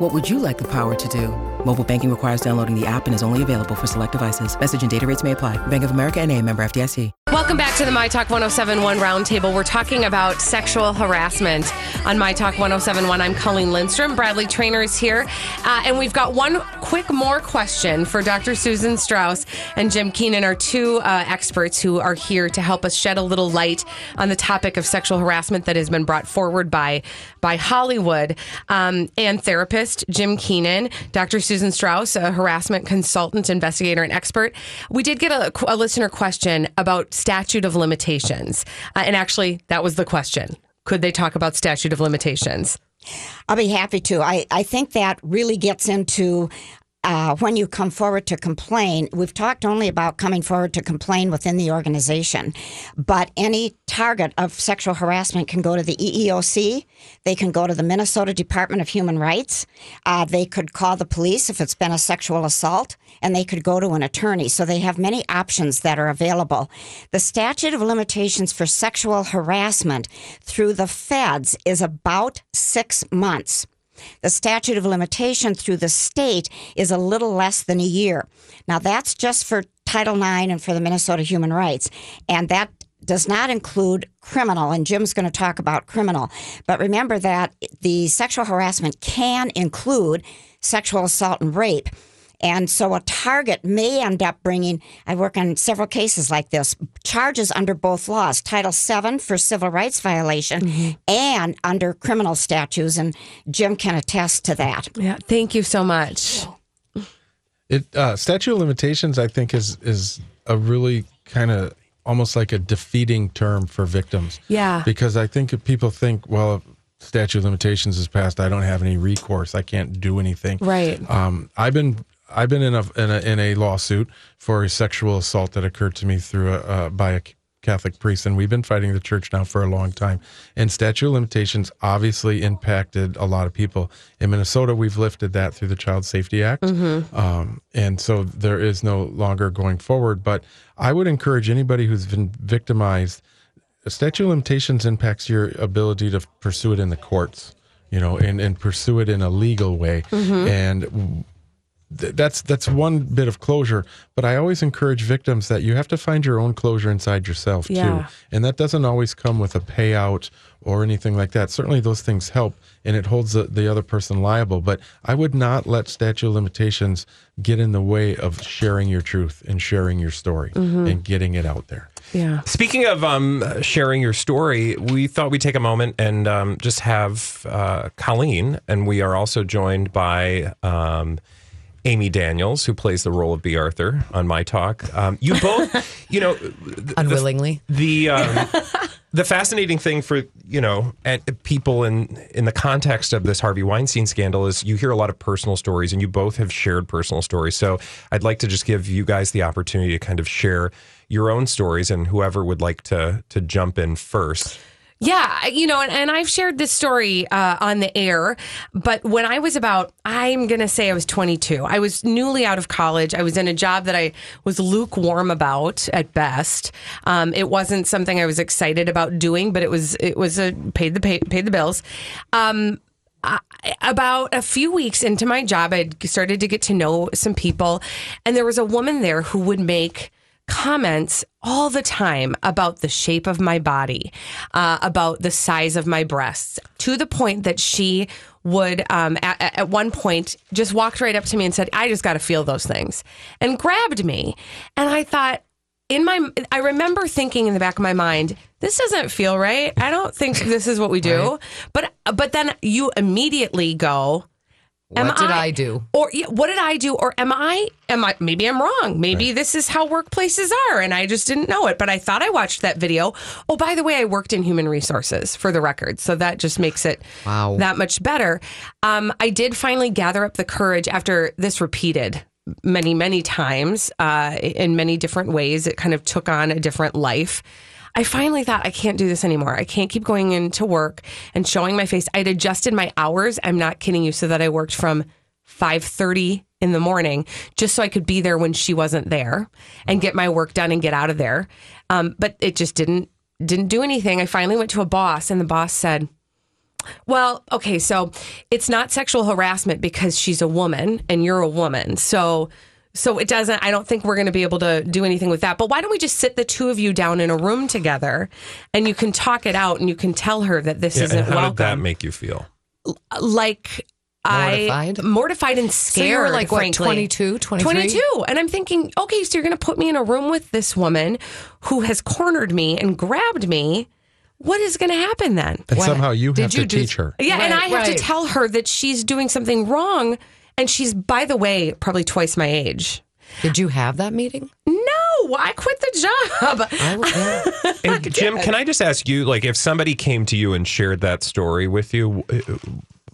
What would you like the power to do? Mobile banking requires downloading the app and is only available for select devices. Message and data rates may apply. Bank of America N.A., member FDIC. Welcome back to the MyTalk 107.1 Roundtable. We're talking about sexual harassment on MyTalk 107.1. I'm Colleen Lindstrom. Bradley Trainer is here. And we've got one quick more question for Dr. Susan Strauss and Jim Keenan, our two experts who are here to help us shed a little light on the topic of sexual harassment that has been brought forward by Hollywood and therapist Jim Keenan, Dr. Susan Strauss, a harassment consultant, investigator, and expert. We did get a listener question about statute of limitations. And actually, that was the question. Could they talk about statute of limitations? I'll be happy to. I think that really gets into when you come forward to complain. We've talked only about coming forward to complain within the organization, but any target of sexual harassment can go to the EEOC. They can go to the Minnesota Department of Human Rights. They could call the police if it's been a sexual assault, and they could go to an attorney. So they have many options that are available. The statute of limitations for sexual harassment through the feds is about 6 months. The statute of limitation through the state is a little less than a year. Now, that's just for Title IX and for the Minnesota Human Rights, and that does not include criminal, and Jim's going to talk about criminal. But remember that the sexual harassment can include sexual assault and rape. And so a target may end up bringing, I work on several cases like this, charges under both laws, Title VII for civil rights violation and under criminal statutes. And Jim can attest to that. Yeah. Thank you so much. It statute of limitations, I think, is a really kind of almost like a defeating term for victims. Yeah. Because I think if people think, well, statute of limitations is passed, I don't have any recourse. I can't do anything. Right. I've been in a lawsuit for a sexual assault that occurred to me through by a Catholic priest, and we've been fighting the church now for a long time. And statute of limitations obviously impacted a lot of people. In Minnesota, we've lifted that through the Child Safety Act, and so there is no longer going forward. But I would encourage anybody who's been victimized, statute of limitations impacts your ability to pursue it in the courts, and pursue it in a legal way, and that's one bit of closure, but I always encourage victims that you have to find your own closure inside yourself too. And that doesn't always come with a payout or anything like that. Certainly those things help, and it holds the other person liable, but I would not let statute of limitations get in the way of sharing your truth and sharing your story and getting it out there. Yeah. Speaking of sharing your story, we thought we'd take a moment and just have Colleen, and we are also joined by Amy Daniels, who plays the role of B. Arthur on My Talk. You both, unwillingly. The fascinating thing for, at people in the context of this Harvey Weinstein scandal is you hear a lot of personal stories, and you both have shared personal stories. So I'd like to just give you guys the opportunity to kind of share your own stories, and whoever would like to jump in first. Yeah, and I've shared this story on the air, but when I was I was 22. I was newly out of college. I was in a job that I was lukewarm about at best. It wasn't something I was excited about doing, but it was paid the bills. About a few weeks into my job, I started to get to know some people, and there was a woman there who would make comments all the time about the shape of my body, about the size of my breasts, to the point that she would, at one point, just walked right up to me and said, "I just got to feel those things," and grabbed me. And I thought, I remember thinking in the back of my mind, this doesn't feel right. I don't think this is what we do. Right. But then you immediately go, What did I do? Or what did I do? Or am I, maybe I'm wrong. Maybe this is how workplaces are. And I just didn't know it, but I thought I watched that video. Oh, by the way, I worked in human resources for the record. So that just makes it that much better. I did finally gather up the courage after this repeated many, many times, in many different ways. It kind of took on a different life. I finally thought, I can't do this anymore. I can't keep going into work and showing my face. I had adjusted my hours. I'm not kidding you. So that I worked from 5:30 in the morning just so I could be there when she wasn't there and get my work done and get out of there. But it just didn't do anything. I finally went to a boss and the boss said, well, okay, so it's not sexual harassment because she's a woman and you're a woman. So it doesn't, I don't think we're going to be able to do anything with that. But why don't we just sit the two of you down in a room together and you can talk it out and you can tell her that this isn't welcome. How did that make you feel? Like mortified and scared. So you were like, what, 22, 23? 22. And I'm thinking, okay, so you're going to put me in a room with this woman who has cornered me and grabbed me. What is going to happen then? And somehow you have to teach her. Yeah, and I have to tell her that she's doing something wrong. And she's, by the way, probably twice my age. Did you have that meeting? No, I quit the job. And Jim, can I just ask you, like, if somebody came to you and shared that story with you,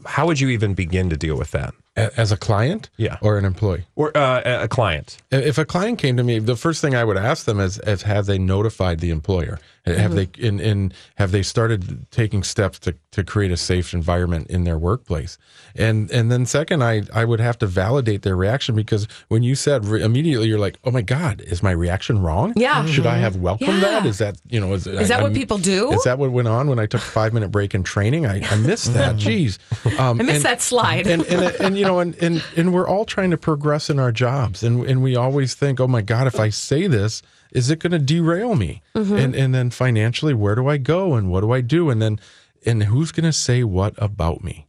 how would you even begin to deal with that? As a client? Yeah. Or an employee? Or a client. If a client came to me, the first thing I would ask them is have they notified the employer? Have they have they started taking steps to create a safe environment in their workplace? And then second, I would have to validate their reaction, because when you said immediately, you're like, oh my God, is my reaction wrong? Yeah. Mm-hmm. Should I have welcomed that? Is that, you know, is that what people do? Is that what went on when I took a 5-minute break in training? I missed that. Jeez. I missed that slide. And you know, and we're all trying to progress in our jobs, and we always think, oh my God, if I say this, is it going to derail me? And then financially, where do I go and what do I do? And who's going to say what about me?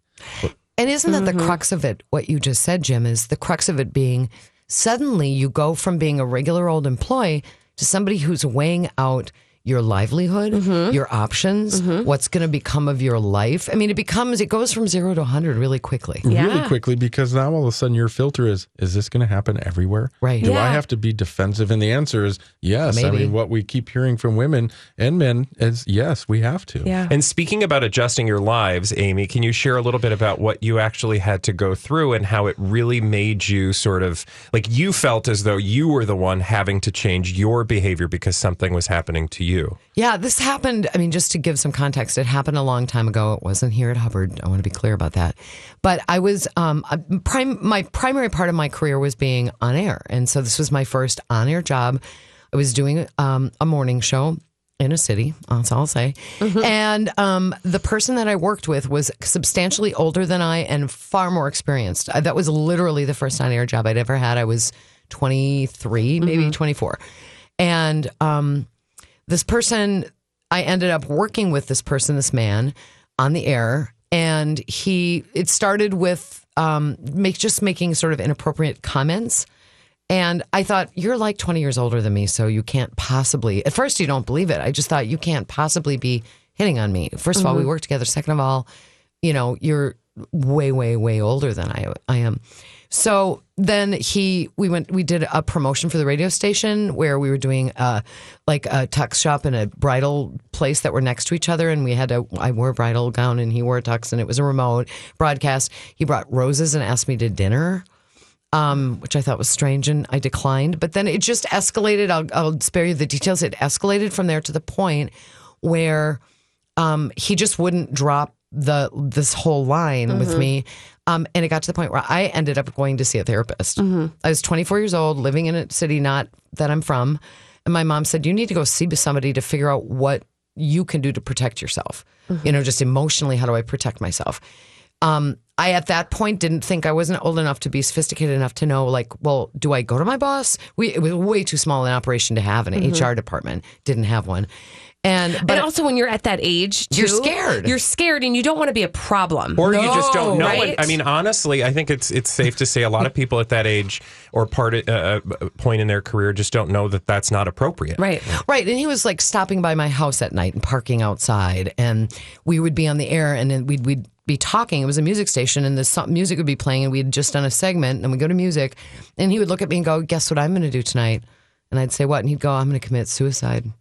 And isn't that the crux of it? What you just said, Jim, is the crux of it being suddenly you go from being a regular old employee to somebody who's weighing out your livelihood, your options, what's going to become of your life. I mean, it goes from 0 to 100 really quickly. Yeah. Really quickly, because now all of a sudden your filter is this going to happen everywhere? Right. Do I have to be defensive? And the answer is yes. Maybe. I mean, what we keep hearing from women and men is yes, we have to. Yeah. And speaking about adjusting your lives, Amy, can you share a little bit about what you actually had to go through and how it really made you sort of, like, you felt as though you were the one having to change your behavior because something was happening to you? Yeah, this happened. I mean, just to give some context, it happened a long time ago. It wasn't here at Hubbard. I want to be clear about that. But I was my primary part of my career was being on air. And so this was my first on air job. I was doing a morning show in a city, that's all I'll say. And the person that I worked with was substantially older than I and far more experienced. That was literally the first on air job I'd ever had. I was 23, maybe 24. And this person, I ended up working with this person, this man, on the air, and it started with making sort of inappropriate comments. And I thought, you're like 20 years older than me, so you can't possibly, at first you don't believe it. I just thought, you can't possibly be hitting on me. First of all, we work together. Second of all, you know, you're way, way, way older than I am. So then we did a promotion for the radio station where we were doing like a tux shop and a bridal place that were next to each other. And I wore a bridal gown and he wore a tux, and it was a remote broadcast. He brought roses and asked me to dinner, which I thought was strange, and I declined. But then it just escalated. I'll spare you the details. It escalated from there to the point where he just wouldn't drop this whole line with me. And it got to the point where I ended up going to see a therapist. I was 24 years old, living in a city not that I'm from. And my mom said, you need to go see somebody to figure out what you can do to protect yourself. You know, just emotionally, how do I protect myself? I, at that point, didn't think I wasn't old enough to be sophisticated enough to know, like, well, do I go to my boss? It was way too small an operation to have an HR department. Didn't have one. But also when you're at that age, too, you're scared and you don't want to be a problem. Or you just don't know. Right? I mean, honestly, I think it's safe to say a lot of people at that age or point in their career just don't know that that's not appropriate. Right. Right. And he was like stopping by my house at night and parking outside, and we would be on the air and then we'd be talking. It was a music station and the music would be playing and we had just done a segment and we go to music and he would look at me and go, guess what I'm going to do tonight? And I'd say what? And he'd go, I'm going to commit suicide. And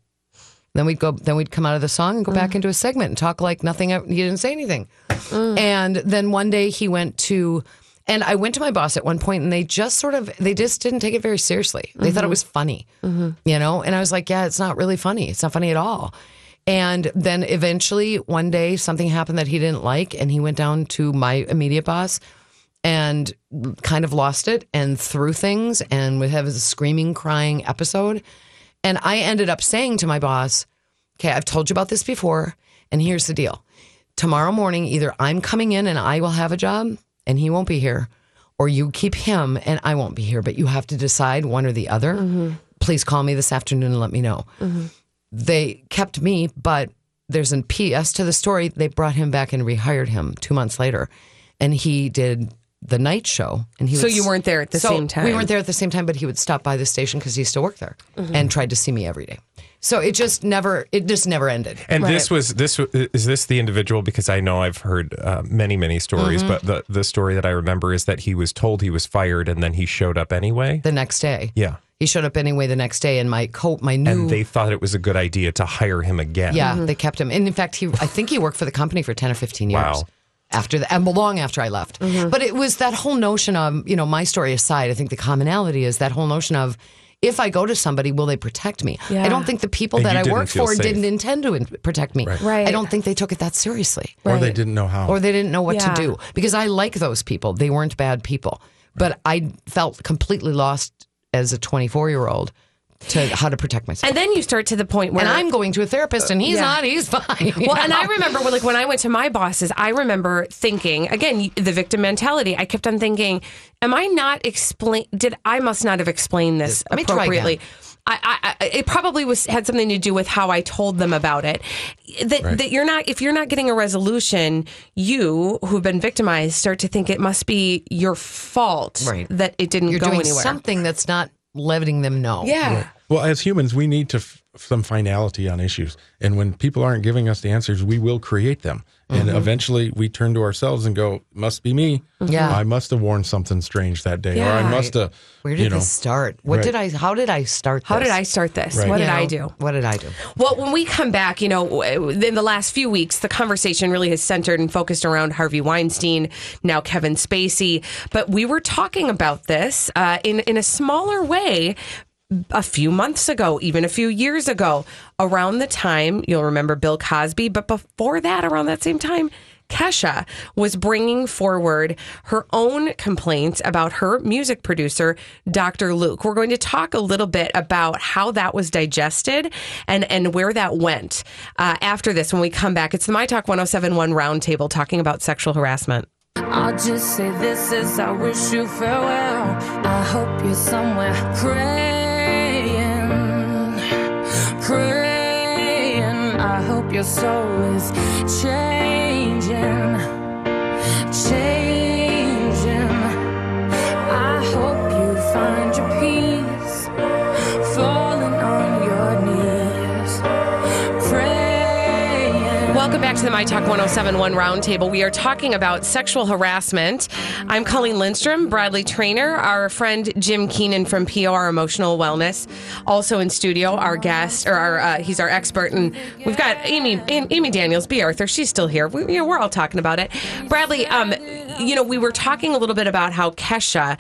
then we'd come out of the song and go back into a segment and talk like nothing. He didn't say anything. And then one day he went to, and I went to my boss at one point and they just didn't take it very seriously. They thought it was funny, you know? And I was like, yeah, it's not really funny. It's not funny at all. And then eventually one day something happened that he didn't like and he went down to my immediate boss and kind of lost it and threw things and would have a screaming, crying episode. And I ended up saying to my boss, okay, I've told you about this before and here's the deal. Tomorrow morning, either I'm coming in and I will have a job and he won't be here, or you keep him and I won't be here, but you have to decide one or the other. Please call me this afternoon and let me know. They kept me, but there's an P.S. to the story. They brought him back and rehired him 2 months later. And he did the night show. And he you weren't there at the same time? We weren't there at the same time, but he would stop by the station because he used to work there and tried to see me every day. So it just never ended. And is this the individual? Because I know I've heard many, many stories, but the story that I remember is that he was told he was fired and then he showed up anyway. The next day. Yeah. He showed up anyway the next day, and and they thought it was a good idea to hire him again. Yeah, they kept him. And in fact, I think he worked for the company for 10 or 15 years. Wow. After that, and long after I left. But it was that whole notion of, you know, my story aside, I think the commonality is that whole notion of, if I go to somebody, will they protect me? Yeah. I don't think the people that I worked for didn't intend to protect me. Right. Right. I don't think they took it that seriously. Right. Or they didn't know how. Or they didn't know what to do. Because I like those people. They weren't bad people. Right. But I felt completely lost as a 24-year-old to how to protect myself. And then you start to the point where... And I'm going to a therapist and he's not, he's fine. Well, and I remember when I went to my bosses, I remember thinking, again, the victim mentality, I kept on thinking, I must not have explained this appropriately. It probably had something to do with how I told them about it. That if you're not getting a resolution, you who've been victimized start to think it must be your fault that it didn't go anywhere. Something that's not letting them know. Yeah. Right. Well, as humans, we need to some finality on issues, and when people aren't giving us the answers, we will create them, and eventually we turn to ourselves and go, "Must be me. Yeah, I must have worn something strange that day, or I must have." Where did this start? What did I? How did I start? How did I start this? Right. What did I do? What did I do? Well, when we come back, you know, in the last few weeks, the conversation really has centered and focused around Harvey Weinstein, now Kevin Spacey, but we were talking about this in a smaller way a few months ago, even a few years ago, around the time, you'll remember Bill Cosby, but before that, around that same time, Kesha was bringing forward her own complaints about her music producer, Dr. Luke. We're going to talk a little bit about how that was digested and where that went after this when we come back. It's the MyTalk 107.1 Roundtable talking about sexual harassment. I'll just say this is I wish you farewell. I hope you're somewhere praying. I hope your soul is changing. I hope you find your peace, falling on your knees, praying. Welcome back to the MyTalk 107.1 Roundtable. We are talking about sexual harassment. I'm Colleen Lindstrom, Bradley Trainer, our friend Jim Keenan from POR Emotional Wellness, also in studio. Our guest, he's our expert, and we've got Amy Daniels, B. Arthur. She's still here. We're all talking about it. Bradley, we were talking a little bit about how Kesha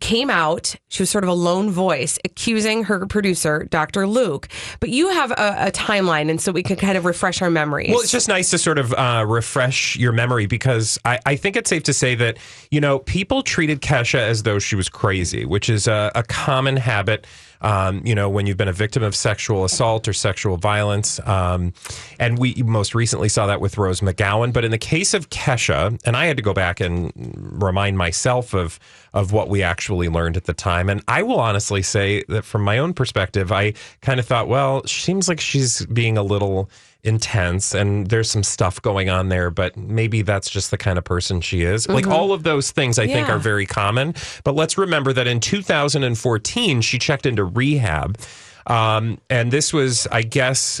came out. She was sort of a lone voice accusing her producer, Dr. Luke. But you have a timeline, and so we can kind of refresh our memories. Well, it's just nice to sort of refresh your memory, because I think it's safe to say that, you know, people treated Kesha as though she was crazy, which is a common habit you know, when you've been a victim of sexual assault or sexual violence. And we most recently saw that with Rose McGowan. But in the case of Kesha, and I had to go back and remind myself of what we actually learned at the time. And I will honestly say that from my own perspective, I kind of thought, well, she seems like she's being a little intense and there's some stuff going on there, but maybe that's just the kind of person she is. Mm-hmm. Like all of those things I think are very common. But let's remember that in 2014, she checked into rehab. And this was, I guess...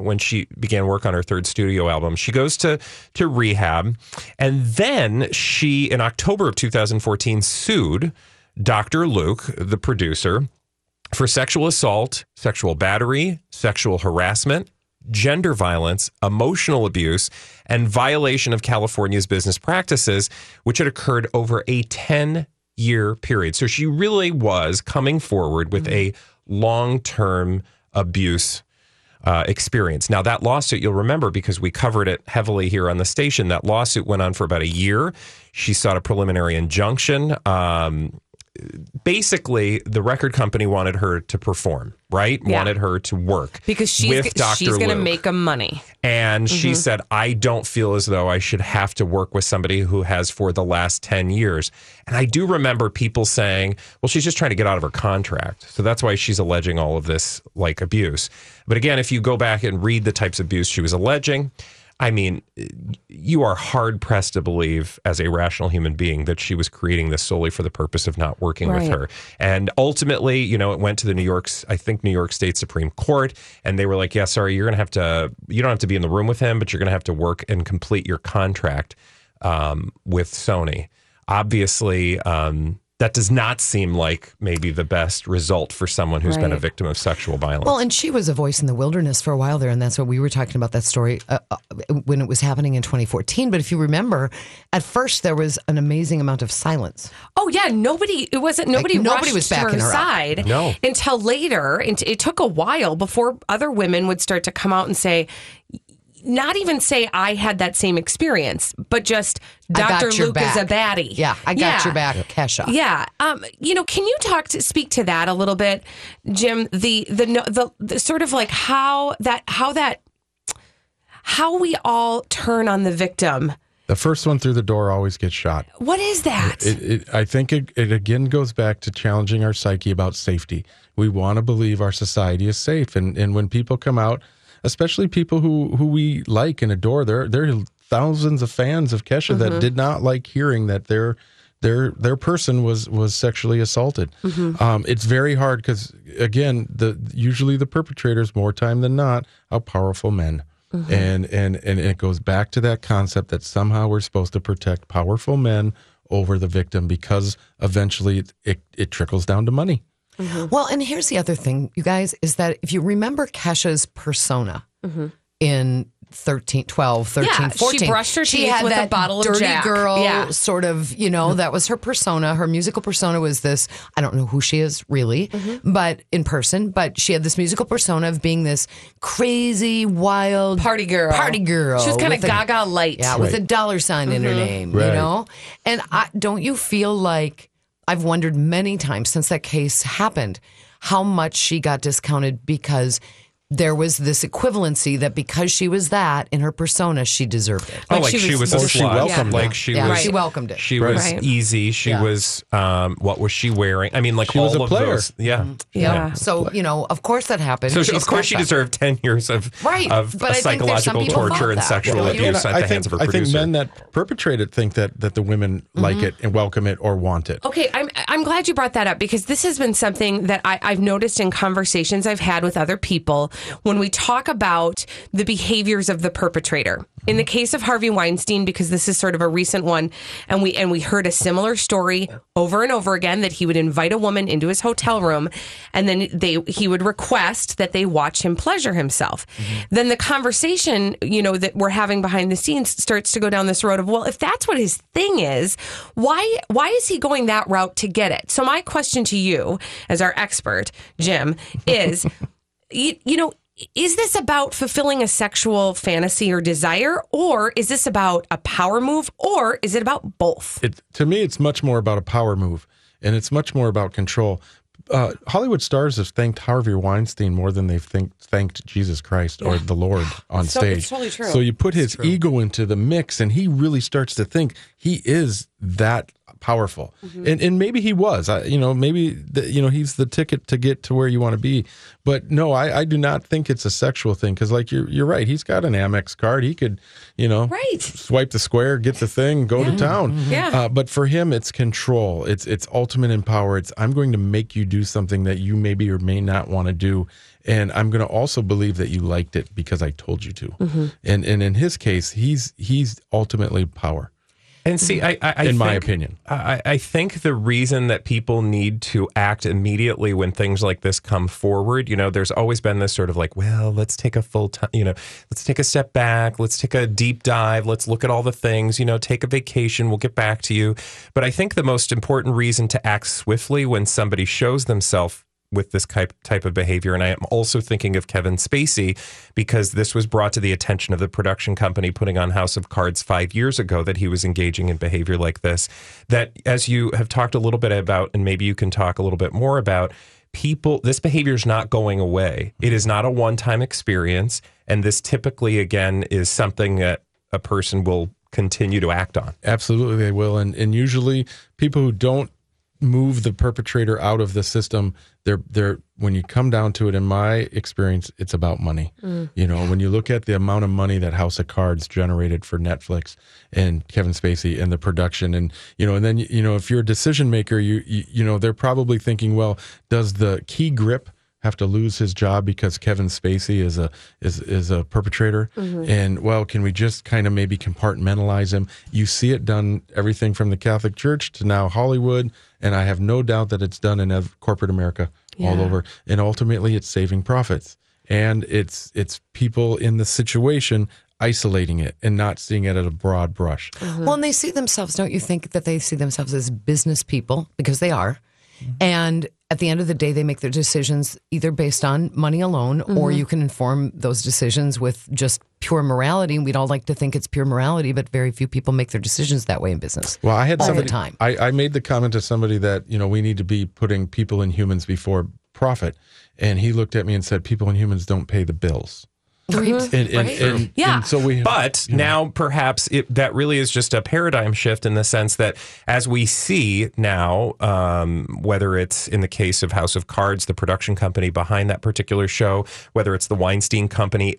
When she began work on her third studio album, she goes to rehab. And then she, in October of 2014, sued Dr. Luke, the producer, for sexual assault, sexual battery, sexual harassment, gender violence, emotional abuse, and violation of California's business practices, which had occurred over a 10-year period. So she really was coming forward with a long-term abuse experience. Now, that lawsuit, you'll remember, because we covered it heavily here on the station, that lawsuit went on for about a year. She sought a preliminary injunction. Basically, the record company wanted her to perform, right? Yeah. Wanted her to work. Because she's going to make them money. And she said, I don't feel as though I should have to work with somebody who has for the last 10 years. And I do remember people saying, well, she's just trying to get out of her contract. So that's why she's alleging all of this, like, abuse. But again, if you go back and read the types of abuse she was alleging, I mean, you are hard-pressed to believe as a rational human being that she was creating this solely for the purpose of not working with her. And ultimately, you know, it went to the New York State Supreme Court, and they were like, yeah, sorry, you don't have to be in the room with him, but you're going to have to work and complete your contract with Sony. Obviously, that does not seem like maybe the best result for someone who's been a victim of sexual violence. Well, and she was a voice in the wilderness for a while there, and that's what we were talking about, that story when it was happening in 2014. But if you remember, at first there was an amazing amount of silence. Oh, yeah. Nobody was backing her side until later. It took a while before other women would start to come out and say, not even say I had that same experience, but just Dr. Luke is a baddie. Yeah, I got your back, Kesha. Yeah, you know, can you speak to that a little bit, Jim? The sort of like how we all turn on the victim. The first one through the door always gets shot. What is that? I think it again goes back to challenging our psyche about safety. We want to believe our society is safe, and when people come out, especially people who we like and adore. There are thousands of fans of Kesha that did not like hearing that their person was sexually assaulted. It's very hard because, again, usually the perpetrators, more time than not, are powerful men. And it goes back to that concept that somehow we're supposed to protect powerful men over the victim because eventually it trickles down to money. Well, and here's the other thing, you guys, is that if you remember Kesha's persona in 13, 14, she brushed her teeth with a bottle of Jack. Dirty girl sort of, you know, that was her persona. Her musical persona was this, I don't know who she is really, but in person, but she had this musical persona of being this crazy, wild party girl. She was kind of Gaga light. Yeah, with a $sign in her name, you know? And don't you feel like, I've wondered many times since that case happened how much she got discounted because there was this equivalency that because she was that in her persona, she deserved it. Like she was a slut. Yeah. Like she was, right. She welcomed it. She was easy. She was, what was she wearing? I mean, like she all was a of player. Those. Yeah. Yeah. So, you know, of course that happened. So of course she deserved 10 years of psychological torture and sexual abuse at the hands of her producer. I think men that perpetrate it think that the women like it and welcome it or want it. Okay. I'm glad you brought that up because this has been something that I've noticed in conversations I've had with other people. When we talk about the behaviors of the perpetrator. In the case of Harvey Weinstein, because this is sort of a recent one, and we heard a similar story over and over again that he would invite a woman into his hotel room, and then he would request that they watch him pleasure himself. Mm-hmm. Then the conversation, you know, that we're having behind the scenes starts to go down this road of, well, if that's what his thing is, why is he going that route to get it? So my question to you, as our expert, Jim, is... You know, is this about fulfilling a sexual fantasy or desire, or is this about a power move, or is it about both? To me, it's much more about a power move, and it's much more about control. Hollywood stars have thanked Harvey Weinstein more than they've thanked Jesus Christ or the Lord on stage. It's totally true. So you put his ego into the mix, and he really starts to think he is that powerful. Mm-hmm. And maybe he was, he's the ticket to get to where you want to be. But no, I do not think it's a sexual thing. Cause like you're right. He's got an Amex card. He could, swipe the square, get the thing, go to town. Mm-hmm. Yeah. But for him, it's control. It's ultimate in power. It's, I'm going to make you do something that you maybe or may not want to do. And I'm going to also believe that you liked it because I told you to. Mm-hmm. And in his case, he's ultimately power. And see, I think the reason that people need to act immediately when things like this come forward, you know, there's always been this sort of like, well, let's take a full time, you know, let's take a step back, let's take a deep dive, let's look at all the things, you know, take a vacation, we'll get back to you. But I think the most important reason to act swiftly when somebody shows themselves with this type of behavior. And I am also thinking of Kevin Spacey, because this was brought to the attention of the production company putting on House of Cards 5 years ago that he was engaging in behavior like this, that as you have talked a little bit about, and maybe you can talk a little bit more about, people, this behavior is not going away. It is not a one-time experience. And this typically, again, is something that a person will continue to act on. Absolutely, they will. And usually people who don't move the perpetrator out of the system, they're when you come down to it, in my experience, it's about money. When you look at the amount of money that House of Cards generated for Netflix and Kevin Spacey and the production, and then if you're a decision maker, you they're probably thinking, well, does the key grip have to lose his job because Kevin Spacey is a perpetrator? Mm-hmm. And, well, can we just kind of maybe compartmentalize him? You see it done, everything from the Catholic Church to now Hollywood, and I have no doubt that it's done in corporate America all over. And ultimately, it's saving profits. And it's people in the situation isolating it and not seeing it at a broad brush. Mm-hmm. Well, and they see themselves, don't you think that they see themselves as business people? Because they are. Mm-hmm. And at the end of the day, they make their decisions either based on money alone, or you can inform those decisions with just pure morality. And we'd all like to think it's pure morality, but very few people make their decisions that way in business. Well, I had somebody, I made the comment to somebody that, we need to be putting people and humans before profit. And he looked at me and said, people and humans don't pay the bills. Right. Now perhaps that really is just a paradigm shift in the sense that as we see now, whether it's in the case of House of Cards, the production company behind that particular show, whether it's the Weinstein Company,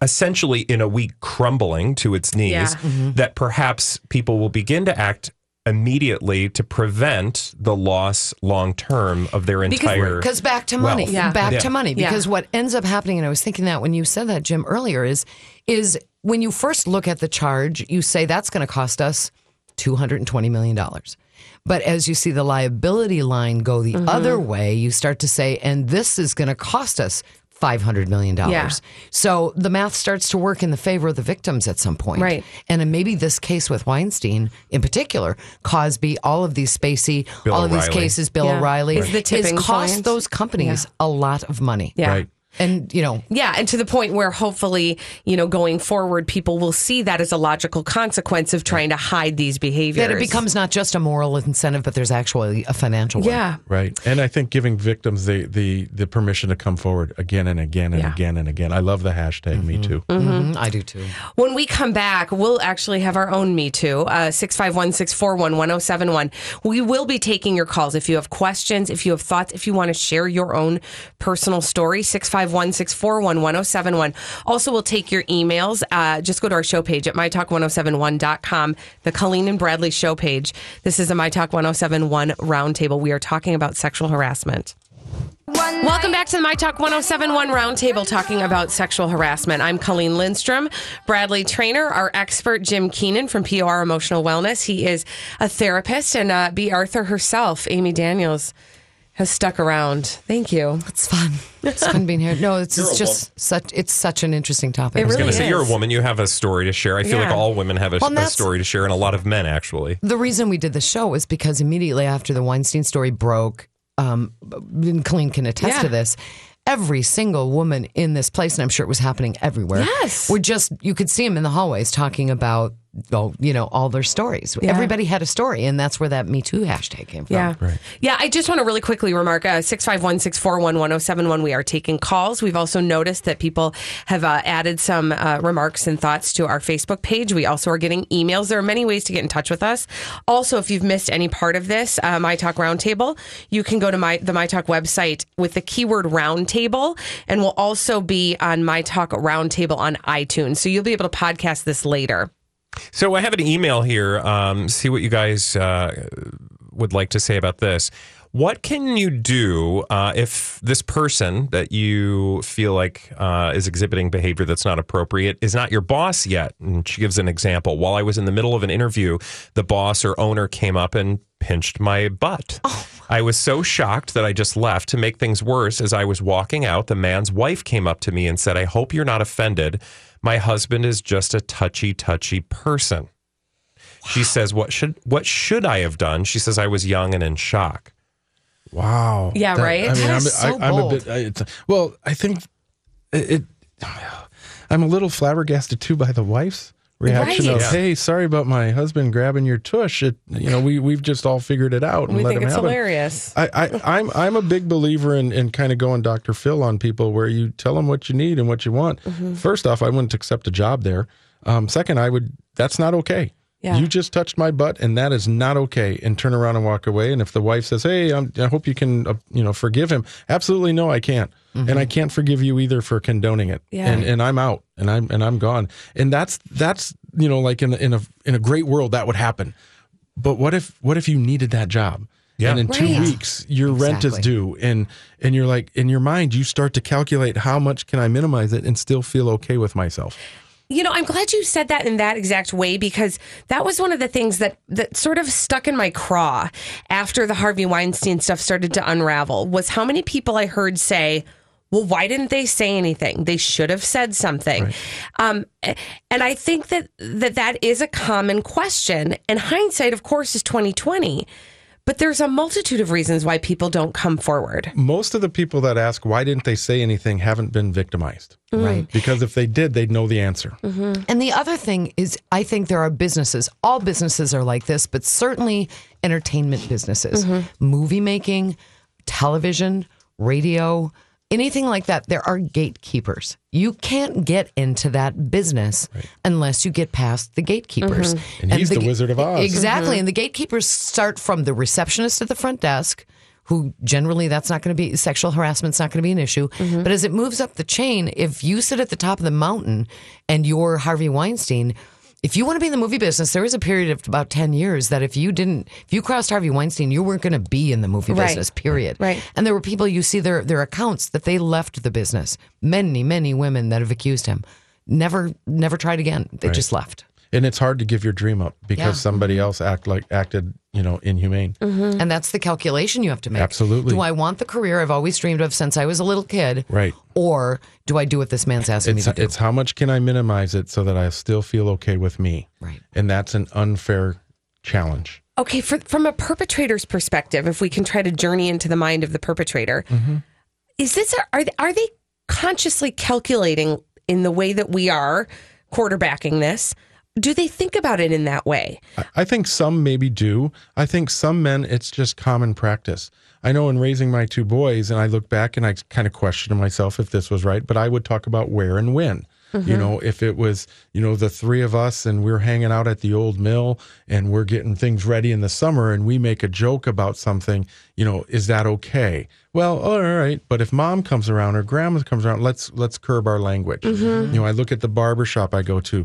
essentially in a week crumbling to its knees, that perhaps people will begin to act immediately to prevent the loss long term of their entire back to money because what ends up happening, and I was thinking that when you said that, Jim, earlier, is when you first look at the charge, you say that's going to cost us $220 million, but as you see the liability line go the other way, you start to say, and this is going to cost us $500 million. Yeah. So the math starts to work in the favor of the victims at some point. Right. And then maybe this case with Weinstein in particular, Cosby, all of these Spacey, Bill O'Reilly. These cases, Bill O'Reilly, has cost those companies a lot of money. Yeah. Right. And, you know. Yeah. And to the point where hopefully, you know, going forward, people will see that as a logical consequence of trying to hide these behaviors. That it becomes not just a moral incentive, but there's actually a financial one. Yeah. Right. And I think giving victims the permission to come forward again and again and again and again. I love the hashtag Me Too. I do too. When we come back, we'll actually have our own Me Too. 651-641-1071. We will be taking your calls. If you have questions, if you have thoughts, if you want to share your own personal story, 651-641-1071. Also, we'll take your emails. Just go to our show page at mytalk1071.com, the Colleen and Bradley show page. This is the MyTalk 107.1 Roundtable. We are talking about sexual harassment. Welcome back to the MyTalk 107.1 Roundtable, talking about sexual harassment. I'm Colleen Lindstrom, Bradley Trainer, our expert Jim Keenan from POR Emotional Wellness. He is a therapist, and B. Arthur herself, Amy Daniels, has stuck around. Thank you. It's fun. It's fun being here. No, it's just such an interesting topic. It really I was going to say, you're a woman. You have a story to share. I feel like all women have a story to share, and a lot of men, actually. The reason we did the show was because immediately after the Weinstein story broke, and Colleen can attest to this, every single woman in this place, and I'm sure it was happening everywhere, you could see them in the hallways talking about, all their stories. Yeah. Everybody had a story, and that's where that Me Too hashtag came from. Yeah, right. Yeah, I just want to really quickly remark, 651-641-1071, we are taking calls. We've also noticed that people have added some remarks and thoughts to our Facebook page. We also are getting emails. There are many ways to get in touch with us. Also, if you've missed any part of this, MyTalk Roundtable, you can go to the MyTalk website with the keyword Roundtable, and we'll also be on MyTalk Roundtable on iTunes. So you'll be able to podcast this later. So I have an email here. See what you guys would like to say about this. What can you do if this person that you feel like is exhibiting behavior that's not appropriate is not your boss yet? And she gives an example. While I was in the middle of an interview, the boss or owner came up and pinched my butt. Oh. I was so shocked that I just left. To make things worse, as I was walking out, the man's wife came up to me and said, "I hope you're not offended. My husband is just a touchy person." Wow. She says, what should I have done? She says, I was young and in shock. Wow. Yeah, right? I mean, I'm a little flabbergasted too by the wife's reaction of, hey, sorry about my husband grabbing your tush. We've just all figured it out. And we think it's hilarious. I'm a big believer in kind of going Dr. Phil on people where you tell them what you need and what you want. Mm-hmm. First off, I wouldn't accept a job there. Second, that's not okay. Yeah. You just touched my butt, and that is not okay, and turn around and walk away. And if the wife says, hey, I hope you can forgive him. Absolutely no, I can't. Mm-hmm. And I can't forgive you either for condoning it. Yeah. And I'm out, and I'm gone. And that's like in a great world that would happen. But what if you needed that job? Yeah. And in 2 weeks, your rent is due. And you're like, in your mind, you start to calculate how much can I minimize it and still feel okay with myself. I'm glad you said that in that exact way, because that was one of the things that sort of stuck in my craw after the Harvey Weinstein stuff started to unravel, was how many people I heard say, well, why didn't they say anything? They should have said something. Right. And I think that is a common question. And hindsight, of course, is 20/20. But there's a multitude of reasons why people don't come forward. Most of the people that ask, why didn't they say anything, haven't been victimized. Right. Because if they did, they'd know the answer. Mm-hmm. And the other thing is, I think there are businesses, all businesses are like this, but certainly entertainment businesses, movie making, television, radio, anything like that, there are gatekeepers. You can't get into that business unless you get past the gatekeepers. Mm-hmm. And he's the Wizard of Oz. Exactly. Mm-hmm. And the gatekeepers start from the receptionist at the front desk, who generally that's not going to be, sexual harassment's not going to be an issue. Mm-hmm. But as it moves up the chain, if you sit at the top of the mountain and you're Harvey Weinstein, if you want to be in the movie business, there was a period of about 10 years that if you crossed Harvey Weinstein, you weren't going to be in the movie business, period. Right. And there were people, you see their accounts, that they left the business. Many, many women that have accused him. Never tried again. They just left. And it's hard to give your dream up because somebody else acted, inhumane. Mm-hmm. And that's the calculation you have to make. Absolutely. Do I want the career I've always dreamed of since I was a little kid? Right. Or do I do what this man's asking me to do? It's how much can I minimize it so that I still feel okay with me? Right. And that's an unfair challenge. Okay. From a perpetrator's perspective, if we can try to journey into the mind of the perpetrator, is this, are they consciously calculating in the way that we are quarterbacking this, do they think about it in that way? I think some maybe do. I think some men, it's just common practice. I know in raising my two boys, and I look back and I kind of questioned myself if this was right, but I would talk about where and when. Mm-hmm. You know, if it was, you know, the three of us and we're hanging out at the old mill and we're getting things ready in the summer and we make a joke about something, you know, is that okay? Well, all right. But if mom comes around or grandma comes around, let's curb our language. Mm-hmm. You know, I look at the barbershop I go to.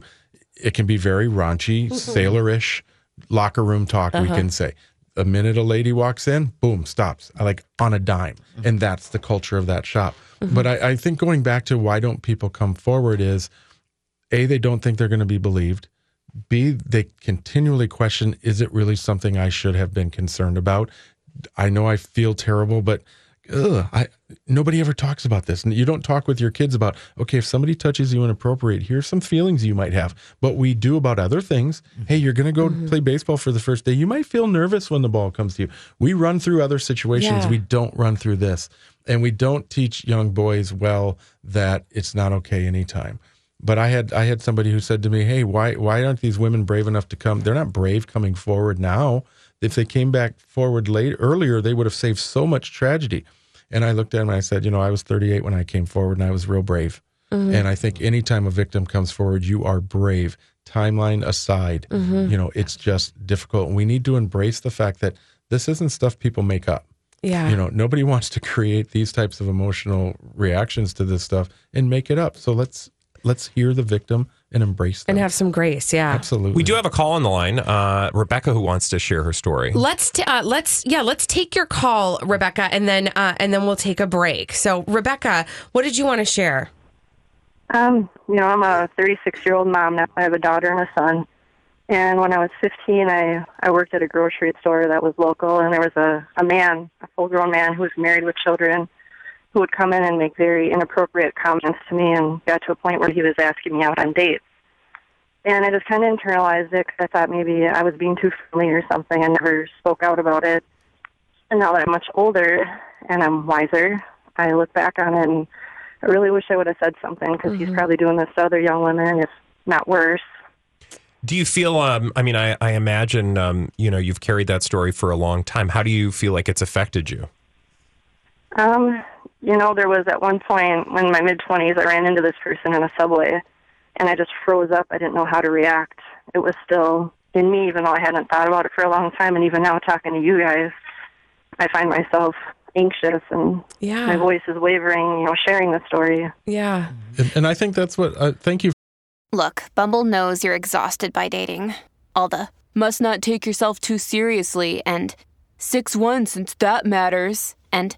It can be very raunchy, mm-hmm. sailorish, locker room talk, uh-huh. we can say. A minute a lady walks in, boom, stops, like on a dime. And that's the culture of that shop. Mm-hmm. But I think going back to why don't people come forward is, A, they don't think they're going to be believed. B, they continually question, is it really something I should have been concerned about? I know I feel terrible, but nobody ever talks about this. And you don't talk with your kids about, okay, if somebody touches you inappropriate, here's some feelings you might have. But we do about other things. Mm-hmm. Hey, you're going to go mm-hmm. play baseball for the first day. You might feel nervous when the ball comes to you. We run through other situations. Yeah. We don't run through this. And we don't teach young boys well that it's not okay anytime. But I had somebody who said to me, hey, why aren't these women brave enough to come? They're not brave coming forward now. If they came back forward earlier, they would have saved so much tragedy. And I looked at him and I said, you know, I was 38 when I came forward and I was real brave. Mm-hmm. And I think anytime a victim comes forward, you are brave. Timeline aside, mm-hmm. you know, it's just difficult. And we need to embrace the fact that this isn't stuff people make up. Yeah. You know, nobody wants to create these types of emotional reactions to this stuff and make it up. So let's hear the victim and embrace them. And have some grace, yeah. Absolutely. We do have a call on the line. Rebecca, who wants to share her story. Let's take your call, Rebecca, and then we'll take a break. So, Rebecca, what did you want to share? You know, I'm a 36-year-old mom now. I have a daughter and a son. And when I was 15, I worked at a grocery store that was local, and there was a man, a full-grown man who was married with children, who would come in and make very inappropriate comments to me, and got to a point where he was asking me out on dates. And I just kind of internalized it because I thought maybe I was being too friendly or something. I never spoke out about it. And now that I'm much older and I'm wiser, I look back on it and I really wish I would have said something, because mm-hmm. he's probably doing this to other young women, if not worse. Do you feel, I imagine, you know, you've carried that story for a long time. How do you feel like it's affected you? You know, there was at one point in my mid-20s, I ran into this person in a subway, and I just froze up. I didn't know how to react. It was still in me, even though I hadn't thought about it for a long time. And even now, talking to you guys, I find myself anxious, and yeah. my voice is wavering, you know, sharing the story. Yeah. And I think that's what, thank you. Look, Bumble knows you're exhausted by dating. All the, must not take yourself too seriously, and 6'1" since that matters, and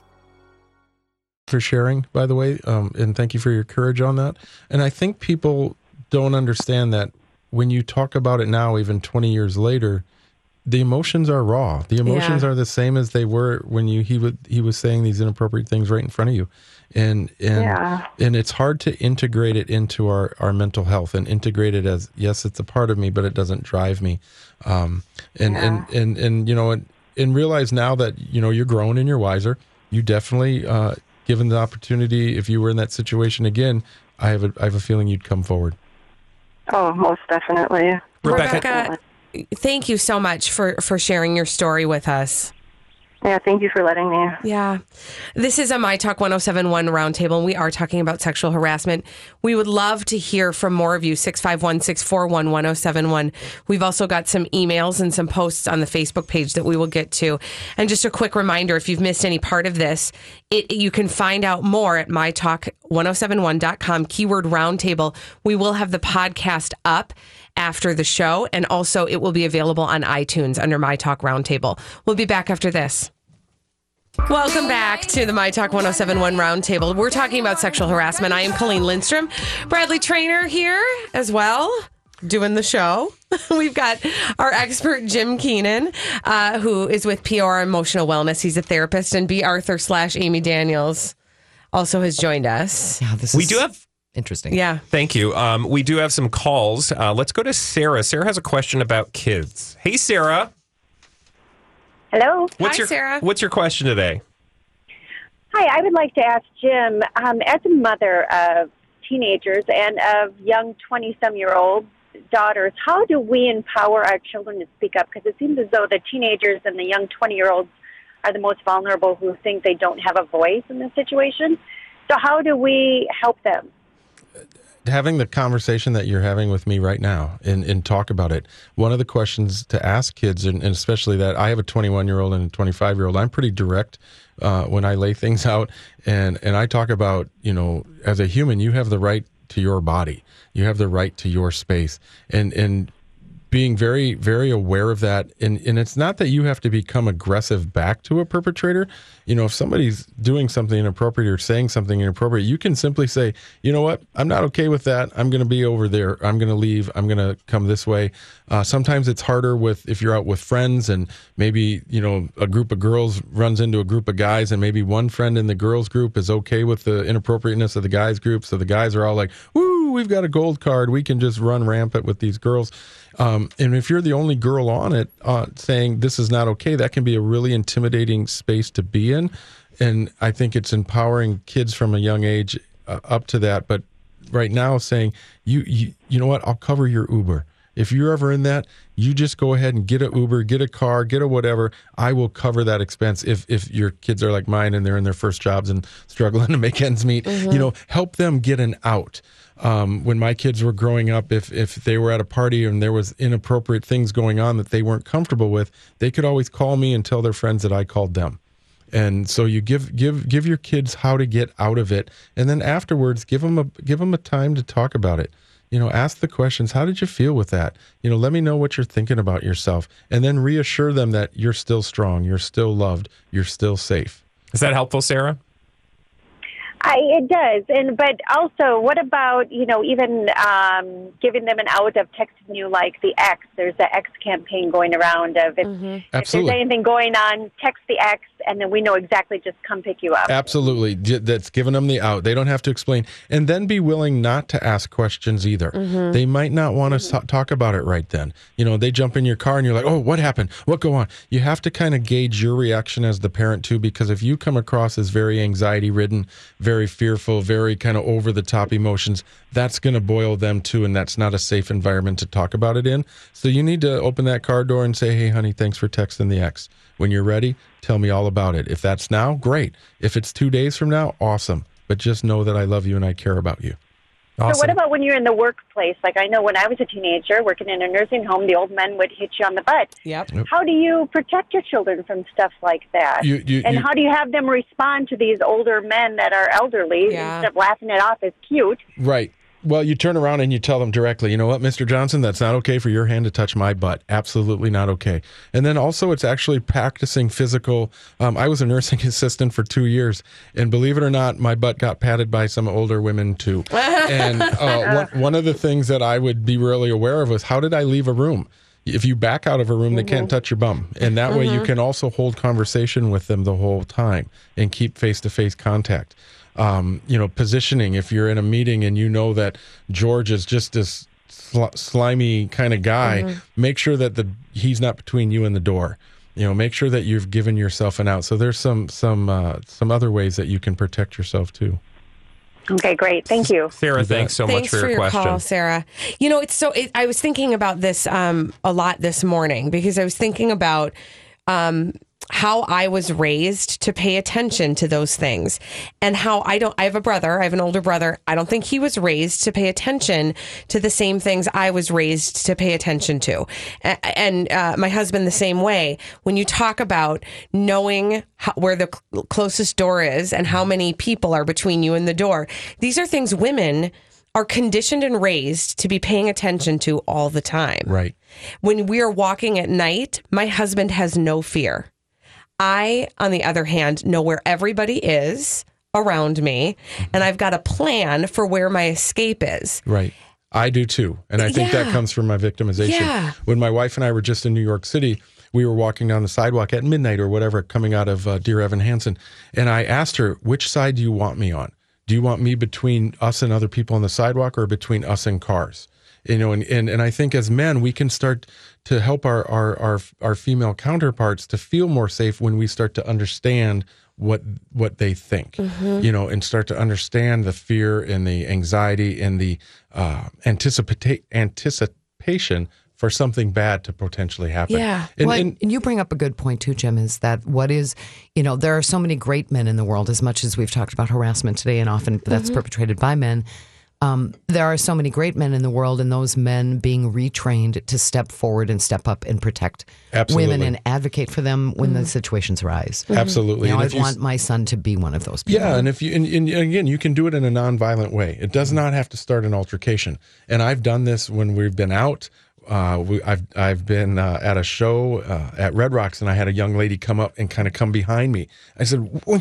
For sharing, by the way, and thank you for your courage on that. And I think people don't understand that when you talk about it now, even 20 years later, the emotions are raw. The emotions yeah. are the same as they were when he was saying these inappropriate things right in front of you. And yeah. and it's hard to integrate it into our mental health and integrate it as, yes, it's a part of me, but it doesn't drive me. Yeah. and you know, and realize now that, you know, you're grown and you're wiser, you definitely given the opportunity, if you were in that situation again, I have a feeling you'd come forward. Oh, most definitely. Rebecca, thank you so much for sharing your story with us. Yeah, thank you for letting me. Yeah. This is a MyTalk 107.1 Roundtable, and we are talking about sexual harassment. We would love to hear from more of you, 651-641-1071. We've also got some emails and some posts on the Facebook page that we will get to. And just a quick reminder, if you've missed any part of this, You can find out more at mytalk1071.com, keyword roundtable. We will have the podcast up after the show, and also it will be available on iTunes under MyTalk Roundtable. We'll be back after this. Welcome back to the MyTalk 107.1 Roundtable. We're talking about sexual harassment. I am Colleen Lindstrom. Bradley Trainer here as well, doing the show. We've got our expert, Jim Keenan, who is with POR Emotional Wellness. He's a therapist, and B. Arthur / Amy Daniels also has joined us. Yeah, this is... We do have... Interesting. Yeah. Thank you. We do have some calls. Let's go to Sarah. Sarah has a question about kids. Hey, Sarah. Hello. Hi, Sarah. What's your question today? Hi, I would like to ask Jim, as a mother of teenagers and of young 20-some-year-old daughters, how do we empower our children to speak up? Because it seems as though the teenagers and the young 20-year-olds are the most vulnerable, who think they don't have a voice in this situation. So how do we help them? Having the conversation that you're having with me right now and talk about it, one of the questions to ask kids, and especially that I have a 21-year-old and a 25-year-old, I'm pretty direct when I lay things out. And I talk about, you know, as a human, you have the right to your body. You have the right to your space. And being very, very aware of that. And it's not that you have to become aggressive back to a perpetrator. You know, if somebody's doing something inappropriate or saying something inappropriate, you can simply say, you know what, I'm not okay with that. I'm going to be over there. I'm going to leave. I'm going to come this way. Sometimes it's harder with if you're out with friends and maybe, you know, a group of girls runs into a group of guys and maybe one friend in the girls group is okay with the inappropriateness of the guys group. So the guys are all like, woo, we've got a gold card. We can just run rampant with these girls. And if you're the only girl on it saying this is not okay, that can be a really intimidating space to be in. And I think it's empowering kids from a young age up to that. But right now saying, you know what, I'll cover your Uber. If you're ever in that, you just go ahead and get an Uber, get a car, get a whatever. I will cover that expense if your kids are like mine and they're in their first jobs and struggling to make ends meet. Mm-hmm. You know, help them get an out. When my kids were growing up, if they were at a party and there was inappropriate things going on that they weren't comfortable with, they could always call me and tell their friends that I called them. And so you give your kids how to get out of it, and then afterwards give them a time to talk about it. You know, ask the questions. How did you feel with that? You know, let me know what you're thinking about yourself, and then reassure them that you're still strong, you're still loved, you're still safe. Is that helpful, Sarah? It does, but also, what about, you know, even giving them an out of texting you like the X? There's the X campaign going around of if there's anything going on, text the X, and then we know exactly, just come pick you up. Absolutely, that's giving them the out. They don't have to explain, and then be willing not to ask questions either. Mm-hmm. They might not want to talk about it right then. You know, they jump in your car, and you're like, oh, what happened? What go on? You have to kind of gauge your reaction as the parent too, because if you come across as very anxiety-ridden, very fearful, very kind of over-the-top emotions, that's going to boil them too, and that's not a safe environment to talk about it in. So you need to open that car door and say, hey, honey, thanks for texting the ex. When you're ready, tell me all about it. If that's now, great. If it's 2 days from now, awesome. But just know that I love you and I care about you. Awesome. So what about when you're in the workplace? Like, I know when I was a teenager working in a nursing home, the old men would hit you on the butt. Yep. How do you protect your children from stuff like that? And how do you have them respond to these older men that are elderly instead of laughing it off as cute? Right. Well, you turn around and you tell them directly, you know what, Mr. Johnson, that's not okay for your hand to touch my butt. Absolutely not okay. And then also it's actually practicing physical. I was a nursing assistant for 2 years, and believe it or not, my butt got patted by some older women too. And one of the things that I would be really aware of was, how did I leave a room? If you back out of a room, they can't touch your bum. And that way you can also hold conversation with them the whole time and keep face-to-face contact. You know, positioning, if you're in a meeting and you know that George is just this slimy kind of guy, make sure that he's not between you and the door. You know, make sure that you've given yourself an out. So there's some other ways that you can protect yourself too. Okay, great. Thank you. Sarah, thanks so much for your question. Call, Sarah. You know, I was thinking about this a lot this morning, because I was thinking about how I was raised to pay attention to those things, and how I have an older brother. I don't think he was raised to pay attention to the same things I was raised to pay attention to. And my husband, the same way. When you talk about knowing where the closest door is and how many people are between you and the door, these are things women are conditioned and raised to be paying attention to all the time. Right. When we are walking at night, my husband has no fear. I, on the other hand, know where everybody is around me, and I've got a plan for where my escape is. Right. I do too. And I think that comes from my victimization. Yeah. When my wife and I were just in New York City, we were walking down the sidewalk at midnight or whatever, coming out of Dear Evan Hansen. And I asked her, which side do you want me on? Do you want me between us and other people on the sidewalk, or between us and cars? You know, and I think as men, we can start to help our female counterparts to feel more safe when we start to understand what they think, you know, and start to understand the fear and the anxiety and the anticipation for something bad to potentially happen. Yeah. And you bring up a good point too, Jim, is that there are so many great men in the world, as much as we've talked about harassment today, and often that's perpetrated by men. There are so many great men in the world, and those men being retrained to step forward and step up and protect women and advocate for them when the situations arise. Absolutely. You know, I want my son to be one of those people. Yeah. And if you, and again, you can do it in a nonviolent way. It does not have to start an altercation. And I've done this when we've been out. I've been at a show at Red Rocks, and I had a young lady come up and kind of come behind me. I said, whoa,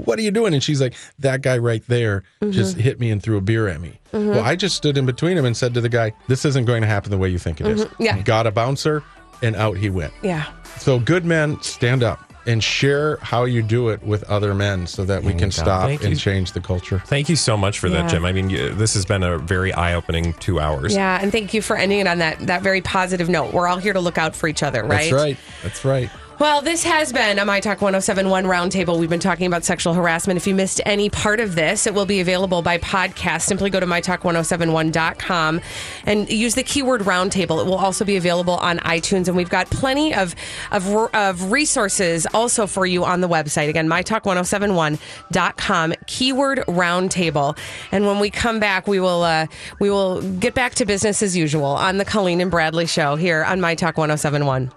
what are you doing? And she's like, that guy right there just hit me and threw a beer at me. Well, I just stood in between him and said to the guy, this isn't going to happen the way you think it is. Yeah. Got a bouncer, and out he went. Yeah. So good men, stand up and share how you do it with other men so that we can stop and change the culture. Thank you so much for that, Jim. I mean, this has been a very eye-opening 2 hours. Yeah, and thank you for ending it on that very positive note. We're all here to look out for each other, right? That's right. That's right. Well, this has been a MyTalk 107.1 Roundtable. We've been talking about sexual harassment. If you missed any part of this, it will be available by podcast. Simply go to MyTalk1071.com and use the keyword Roundtable. It will also be available on iTunes, and we've got plenty of resources also for you on the website. Again, MyTalk1071.com, keyword Roundtable. And when we come back, we will get back to business as usual on the Colleen and Bradley Show here on MyTalk 107.1.